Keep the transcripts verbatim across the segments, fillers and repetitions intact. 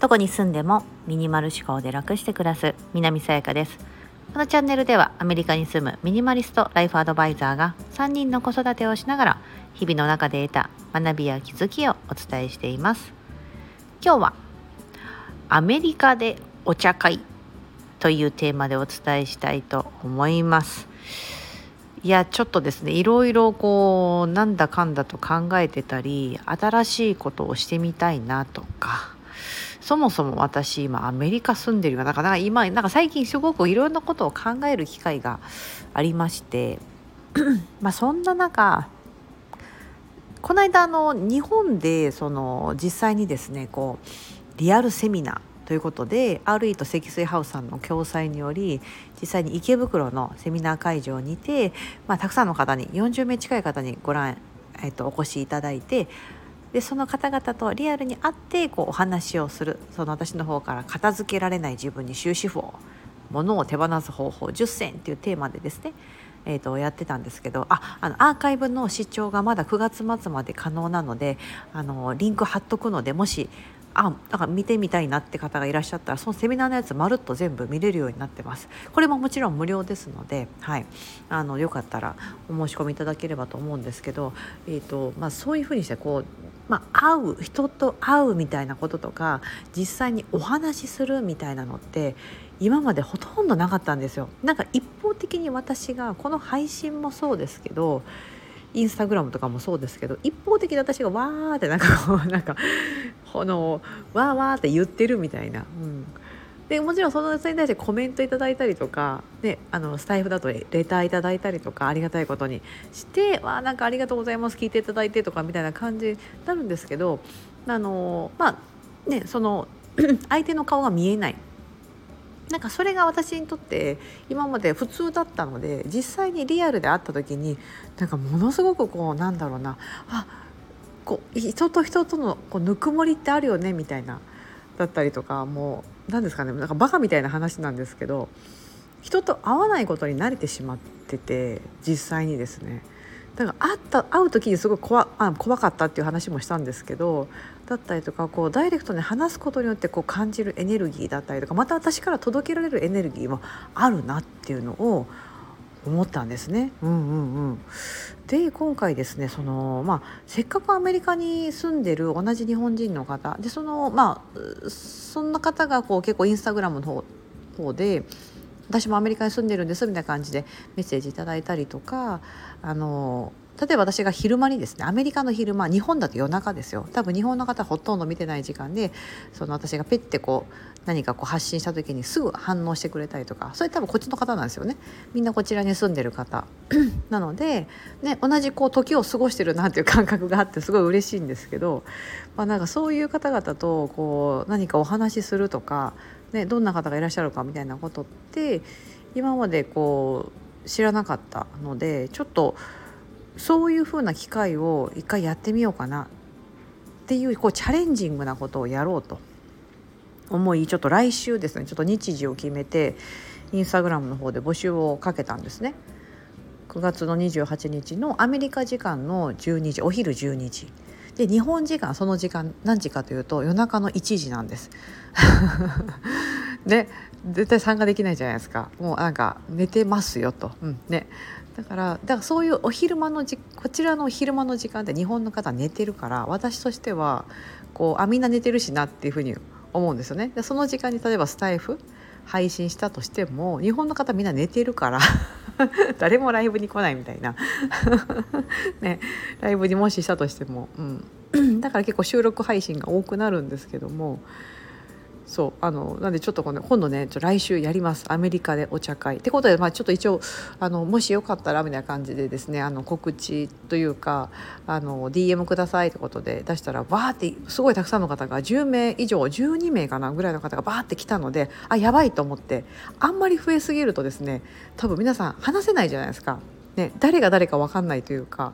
どこに住んでもミニマル思考で楽して暮らす南さやかです。このチャンネルではアメリカに住むミニマリストライフアドバイザーがさんにんの子育てをしながら日々の中で得た学びや気づきをお伝えしています。今日はアメリカでお茶会というテーマでお伝えしたいと思います。いやちょっとですねいろいろこうなんだかんだと考えてたり新しいことをしてみたいなとか、そもそも私今アメリカ住んでるよなかなか今なんか最近すごくいろんなことを考える機会がありましてまあそんな中この間あの日本でその実際にですねこうリアルセミナーということで アールイー と積水ハウスさんの共催により実際に池袋のセミナー会場にて、まあ、たくさんの方によんじゅうめい近い方にご覧、えっと、お越しいただいて、でその方々とリアルに会ってこうお話をする、その私の方から片付けられない自分に終止符を、物を手放す方法じゅっせんというテーマでですね、えー、とやってたんですけど、ああのアーカイブの視聴がまだくがつまつまで可能なのであのリンク貼っとくので、もしあ、だから見てみたいなって方がいらっしゃったらそのセミナーのやつまるっと全部見れるようになってます。これももちろん無料ですので、はい、あのよかったらお申し込みいただければと思うんですけど、えーとまあ、そういうふうにしてこう、まあ、会う人と会うみたいなこととか実際にお話しするみたいなのって今までほとんどなかったんですよ。なんか一方的に私がこの配信もそうですけどインスタグラムとかもそうですけど一方的に私がわーってなんかこうなんかこのわーわーって言ってるみたいな、うん、でもちろんその人に対してコメントいただいたりとかであのスタイフだとレターいただいたりとかありがたいことにしてわーなんかありがとうございます聞いていただいてとかみたいな感じになるんですけど、あのまあねその相手の顔が見えない、なんかそれが私にとって今まで普通だったので実際にリアルで会った時になんかものすごくこうなんだろうなあこう人と人とのこうぬくもりってあるよねみたいなだったりとか、もうなんですかねなんかバカみたいな話なんですけど人と会わないことに慣れてしまってて実際にですねだから 会った、会う時にすごい怖、あ、怖かったっていう話もしたんですけどだったりとかこうダイレクトに話すことによってこう感じるエネルギーだったりとかまた私から届けられるエネルギーもあるなっていうのを思ったんですね、うんうんうん、で今回ですねその、まあ、せっかくアメリカに住んでる同じ日本人の方でその、まあ、そんな方がこう結構インスタグラムの方、方で私もアメリカに住んでるんですみたいな感じでメッセージいただいたりとか、あの例えば私が昼間にですねアメリカの昼間日本だと夜中ですよ多分日本の方ほとんど見てない時間でその私がペッてこう何かこう発信した時にすぐ反応してくれたりとかそれ多分こっちの方なんですよねみんなこちらに住んでる方なので、ね、同じこう時を過ごしてるなっていう感覚があってすごい嬉しいんですけど、まあ、なんかそういう方々とこう何かお話しするとかね、どんな方がいらっしゃるかみたいなことって今までこう知らなかったのでちょっとそういう風な機会を一回やってみようかなってい う, こうチャレンジングなことをやろうと思いちょっと来週ですねちょっと日時を決めてインスタグラムの方で募集をかけたんですね。くがつのにじゅうはちにちのアメリカ時間のじゅうにじお昼じゅうにじで日本時間その時間何時かというと夜中のいちじなんですね、絶対参加できないじゃないですかもうなんか寝てますよと、うんね、だから、だからそういうお昼間のじこちらのお昼間の時間で日本の方寝てるから私としてはこうあみんな寝てるしなっていうふうに思うんですよね。でその時間に例えばスタイフ配信したとしても日本の方みんな寝てるから誰もライブに来ないみたいなね、ライブにもししたとしても、うん、だから結構収録配信が多くなるんですけどもそうあのなんでちょっと今度ねちょ来週やりますアメリカでお茶会ってことで、まあ、ちょっと一応あのもしよかったらみたいな感じでですねあの告知というかあの ディーエム くださいってことで出したらわーってすごいたくさんの方がじゅうめいいじょうじゅうにめいかなぐらいの方がバーって来たのであやばいと思ってあんまり増えすぎるとですね多分皆さん話せないじゃないですか、ね、誰が誰か分かんないというか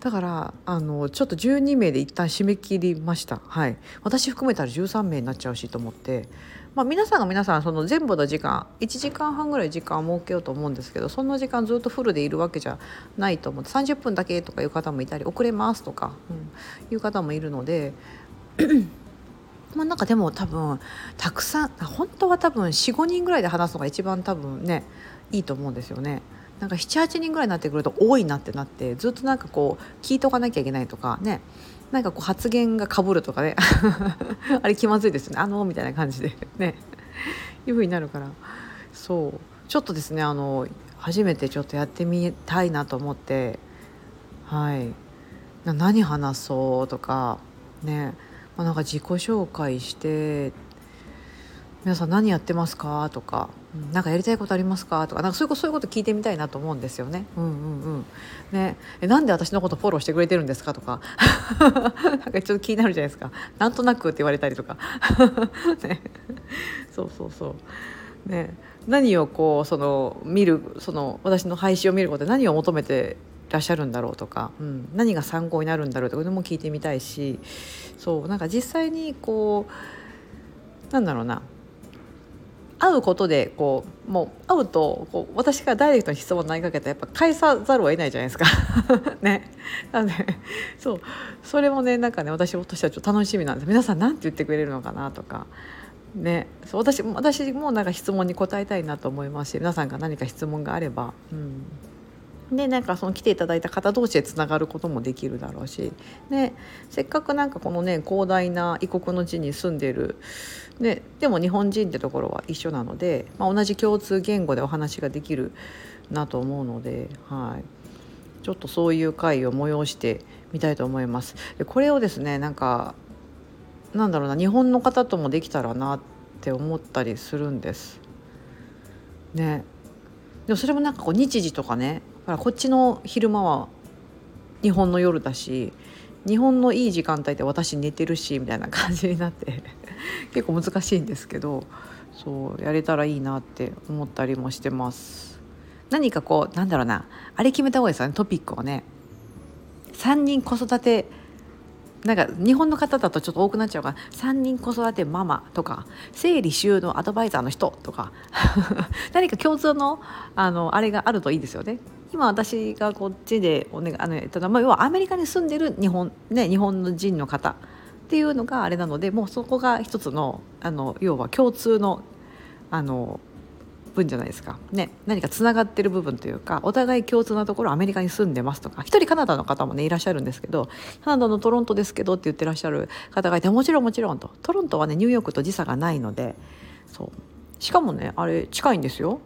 だからあのちょっとじゅうにめいで一旦締め切りました、はい、私含めたらじゅうさんめいになっちゃうしと思って、まあ、皆さんが皆さんその全部の時間いちじかんはんぐらい時間を設けようと思うんですけど、そんな時間ずっとフルでいるわけじゃないと思って、さんじゅっぷんだけとかいう方もいたり、遅れますとか、うん、いう方もいるのでまあなんかでも多分たくさん本当は多分 よん、ごにんぐらいで話すのが一番多分ねいいと思うんですよね。なんか なな、はちにんぐらいになってくると多いなってなって、ずっとなんかこう聞いとかなきゃいけないとかね、なんかこう発言が被るとかねあれ気まずいですね、あのみたいな感じでねいう風になるから、そうちょっとですね、あの初めてちょっとやってみたいなと思って、はいな何話そうとかね、まあ、なんか自己紹介して皆さん何やってますかとか、なんかやりたいことありますかとか、なんかそういうこと、そういうこと聞いてみたいなと思うんですよね。うんうんうん。ね、えなんで私のことフォローしてくれてるんですかとか、なんかちょっと気になるじゃないですか。なんとなくって言われたりとか、ね、そうそうそう。ね、何をこうその見るその私の配信を見ることで何を求めていらっしゃるんだろうとか、うん、何が参考になるんだろうとかいうのも聞いてみたいし、そうなんか実際にこうなんだろうな。会うことでこうもう会うとこう私からダイレクトに質問を投げかけたらやっぱ返さざるを得ないじゃないですかね。なのでそうそれもねなんかね私としてはちょっと楽しみなんです。皆さんなんて言ってくれるのかなとかね、そう私私もなんか質問に答えたいなと思いますし、皆さんが何か質問があれば、うん。でなんかその来ていただいた方同士でつながることもできるだろうし、ね、せっかくなんかこのね広大な異国の地に住んでいる、ね、でも日本人ってところは一緒なので、まあ、同じ共通言語でお話ができるなと思うので、はい、ちょっとそういう会を催してみたいと思います。でこれをですねなんかなんだろうな日本の方ともできたらなって思ったりするんです、ね、でもそれもなんかこう日時とかねこっちの昼間は日本の夜だし日本のいい時間帯で私寝てるしみたいな感じになって結構難しいんですけど、そうやれたらいいなって思ったりもしてます。何かこうなんだろうなあれ決めた方がいいですよね、トピックをね。さんにん子育てなんか日本の方だとちょっと多くなっちゃうからさんにん子育てママとか整理収納アドバイザーの人とか何か共通の あのあれがあるといいですよね。今私がこっちでお、ねあのえっとまあ、要はアメリカに住んでる日本、ね、日本人の方っていうのがあれなので、もうそこが一つ の, あの要は共通 の, あの分じゃないですか、ね、何かつながってる部分というかお互い共通なところアメリカに住んでますとか、一人カナダの方もねいらっしゃるんですけど、カナダのトロントですけどって言ってらっしゃる方がいて、もちろんもちろんとトロントはねニューヨークと時差がないので、そうしかもねあれ近いんですよ。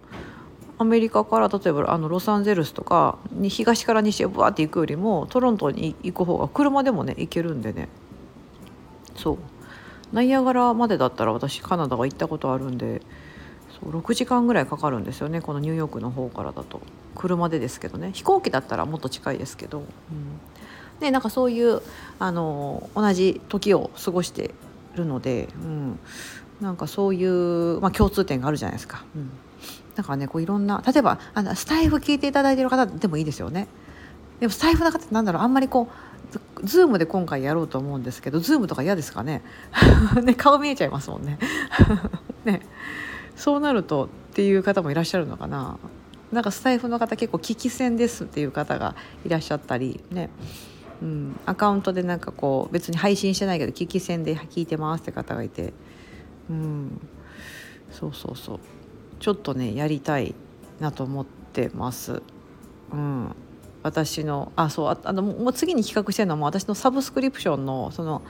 アメリカから例えばあのロサンゼルスとかに東から西へブワーって行くよりもトロントに行く方が車でもね行けるんでね、そうナイアガラまでだったら私カナダは行ったことあるんで、そうろくじかんぐらいかかるんですよね、このニューヨークの方からだと車でですけどね。飛行機だったらもっと近いですけど、うん、でなんかそういうあの同じ時を過ごしているので、うん、なんかそういう、まあ、共通点があるじゃないですか、うん、だからねこういろんな例えばあのスタイフ聞いていただいている方でもいいですよね。でもスタイフの方ってなんだろうあんまりこうズームで今回やろうと思うんですけど、ズームとか嫌ですかねね顔見えちゃいますもんねねそうなるとっていう方もいらっしゃるのかな。なんかスタイフの方結構危機戦ですっていう方がいらっしゃったりね、うん、アカウントでなんかこう別に配信してないけど危機戦で聞いてますって方がいて、うん、そうそうそうちょっとねやりたいなと思ってます、うん、私のあそうああのもう次に企画してるのは私のサブスクリプション の, その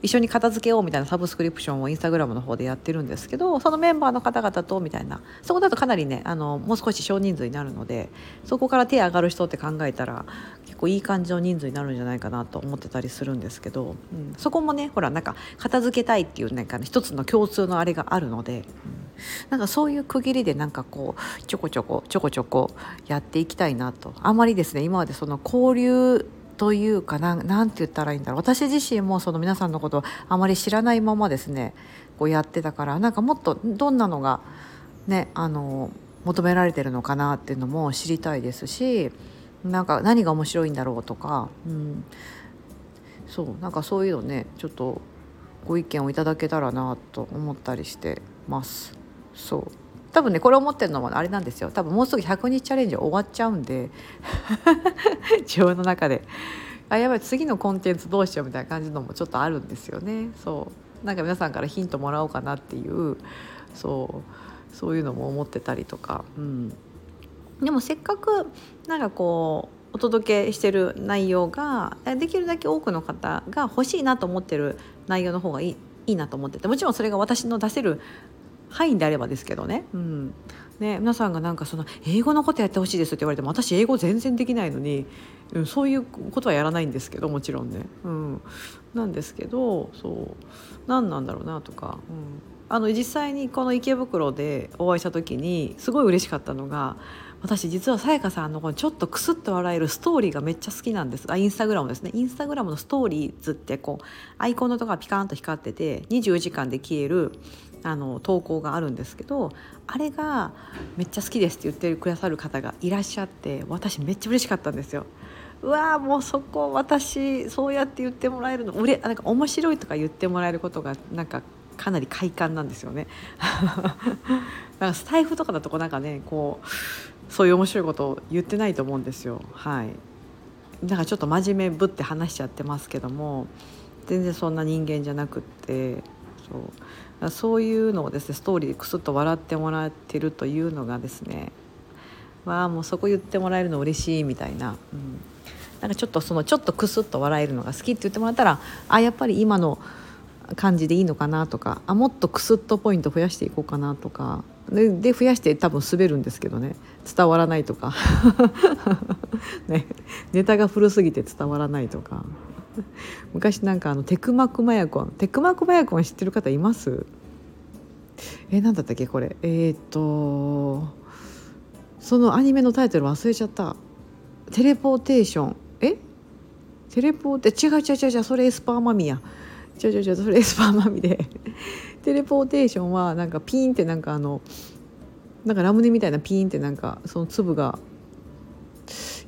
一緒に片付けようみたいなサブスクリプションをインスタグラムの方でやってるんですけど、そのメンバーの方々とみたいな、そこだとかなりねあのもう少し少人数になるので、そこから手上がる人って考えたら結構いい感じの人数になるんじゃないかなと思ってたりするんですけど、うん、そこもねほらなんか片付けたいっていうなんか、ね、一つの共通のあれがあるので、うん、なんかそういう区切りでなんかこうちょこちょこちょこちょこやっていきたいなと。あまりですね今までその交流というかな ん, なんて言ったらいいんだろう、私自身もその皆さんのことをあまり知らないままですねこうやってたから、なんかもっとどんなのがねあの求められてるのかなっていうのも知りたいですし、なんか何が面白いんだろうとか、うん、そうなんかそういうのねちょっとご意見をいただけたらなと思ったりしてます。そう多分ねこれを持ってるのもあれなんですよ。多分もうすぐひゃくにちチャレンジ終わっちゃうんで自分の中であやばい次のコンテンツどうしようみたいな感じのもちょっとあるんですよね。そうなんか皆さんからヒントもらおうかなっていうそう、そういうのも思ってたりとか、うん、でもせっかくなんかこうお届けしてる内容ができるだけ多くの方が欲しいなと思ってる内容の方がいい、いいなと思ってて、もちろんそれが私の出せる範囲であればですけどね、うん、ね皆さんがなんかその英語のことやってほしいですって言われても私英語全然できないのに、うん、そういうことはやらないんですけどもちろんね、うん、なんですけどそう何なんだろうなとか、うん、あの実際にこの池袋でお会いした時にすごい嬉しかったのが私実はさやかさんのこのちょっとクスッと笑えるストーリーがめっちゃ好きなんです。あインスタグラムですね。インスタグラムのストーリーズってこうアイコンのとこがピカーンと光っててにじゅうよじかんで消えるあの投稿があるんですけどあれがめっちゃ好きですって言ってくださる方がいらっしゃって私めっちゃ嬉しかったんですよ。うわーもうそこ私そうやって言ってもらえるのうれなんか面白いとか言ってもらえることがなんかかなり快感なんですよねなんかスタイフとかだとなんかねこうそういう面白いことを言ってないと思うんですよ。はいだからちょっと真面目ぶって話しちゃってますけども全然そんな人間じゃなくってそう、そういうのをですねストーリーでクスッと笑ってもらってるというのがですねわあもうそこ言ってもらえるの嬉しいみたいな、うん、なんかちょっとそのちょっとクスッと笑えるのが好きって言ってもらったらあやっぱり今の感じでいいのかなとかあもっとクスッとポイント増やしていこうかなとか で, で増やして多分滑るんですけどね伝わらないとか、ね、ネタが古すぎて伝わらないとか昔なんかあのテクマクマヤコンテクマクマヤコン知ってる方います？えなんだったっけこれえー、っとそのアニメのタイトル忘れちゃったテレポーテーションえテレポーテ違う違う違うそれエスパーマミやちょちょちょそれエスパーマミでテレポーテーションはなんかピーンってなんかあのなんかラムネみたいなピーンってなんかその粒が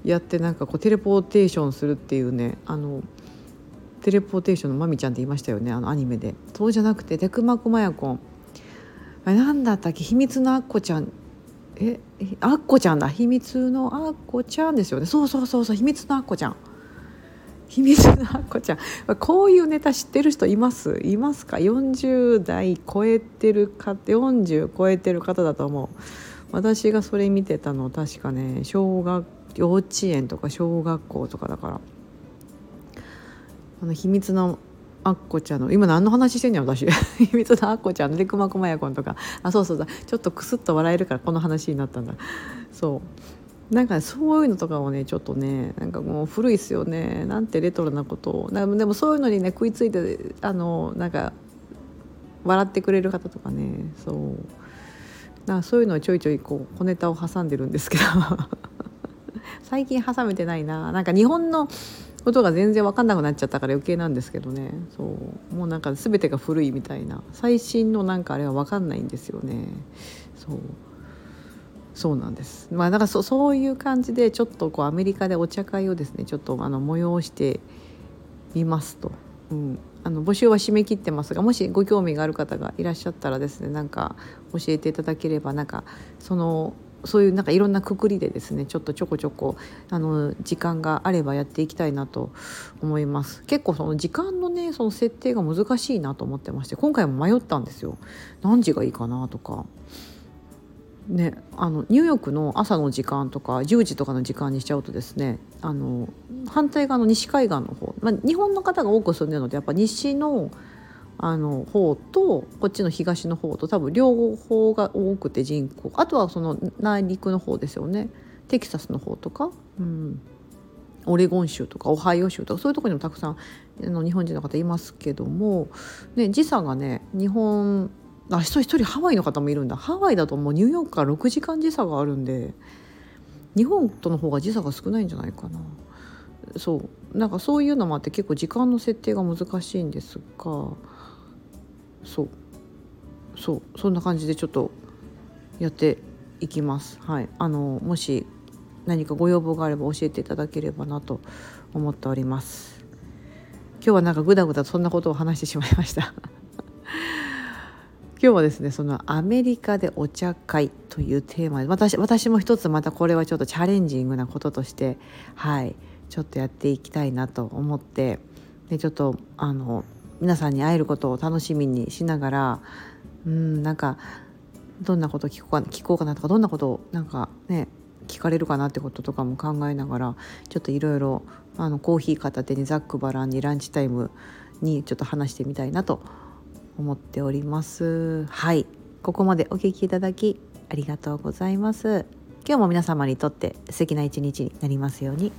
やってなんかこうテレポーテーションするっていうねあのテレポーテーションのマミちゃんって言いましたよねあのアニメで。そうじゃなくてテクマクマヤコンあれなんだったっけ秘密のアッコちゃんえアッコちゃんだ秘密のアッコちゃんですよねそうそうそうそう秘密のアッコちゃん秘密のアッコちゃんこういうネタ知ってる人いますいますか？よんじゅう代超えてる方よんじゅう超えてる方だと思う。私がそれ見てたの確かね小学幼稚園とか小学校とかだからあの秘密のアッコちゃんの今何の話してんねん私秘密のアッコちゃんのでくまくまやこんとかあそうそうだちょっとクスッと笑えるからこの話になったんだそうなんかそういうのとかをねちょっとねなんかもう古いっすよねなんてレトロなことをでもそういうのにね食いついてあのなんか笑ってくれる方とかねそうなんかそういうのをちょいちょいこう小ネタを挟んでるんですけど最近挟めてないななんか日本のことが全然分かんなくなっちゃったから余計なんですけどねそうもうなんか全てが古いみたいな最新のなんかあれは分かんないんですよねそうそうなんです、まあ、だから そ, そういう感じでちょっとこうアメリカでお茶会をですねちょっとあの催してみますと、うん、あの募集は締め切ってますがもしご興味がある方がいらっしゃったらですねなんか教えていただければなんかそのそういうなんかいろんなくくりでですねちょっとちょこちょこあの時間があればやっていきたいなと思います。結構その時間のねその設定が難しいなと思ってまして今回も迷ったんですよ何時がいいかなとかね、あのニューヨークの朝の時間とかじゅうじとかの時間にしちゃうとですねあの反対側の西海岸の方、まあ、日本の方が多く住んでるのでやっぱ西 の, あの方とこっちの東の方と多分両方が多くて人口あとはその内陸の方ですよねテキサスの方とか、うん、オレゴン州とかオハイオ州とかそういうところにもたくさんあの日本人の方いますけども、ね、時差がね日本あ一人一人ハワイの方もいるんだ。ハワイだともうニューヨークからろくじかん時差があるんで日本との方が時差が少ないんじゃないかな。そうなんかそういうのもあって結構時間の設定が難しいんですがそうそうそんな感じでちょっとやっていきます。はいあのもし何かご要望があれば教えていただければなと思っております。今日はなんかぐだぐだそんなことを話してしまいました今日はですね、そのアメリカでお茶会というテーマで、私、私も一つまたこれはちょっとチャレンジングなこととして、はい、ちょっとやっていきたいなと思って、でちょっとあの皆さんに会えることを楽しみにしながら、うん、なんかどんなこと聞こうか、聞こうかなとか、どんなことをなんかね、聞かれるかなってこととかも考えながら、ちょっといろいろあのコーヒー片手にざっくばらんにランチタイムにちょっと話してみたいなと思っております。はい、ここまでお聞きいただきありがとうございます。今日も皆様にとって素敵な一日になりますように。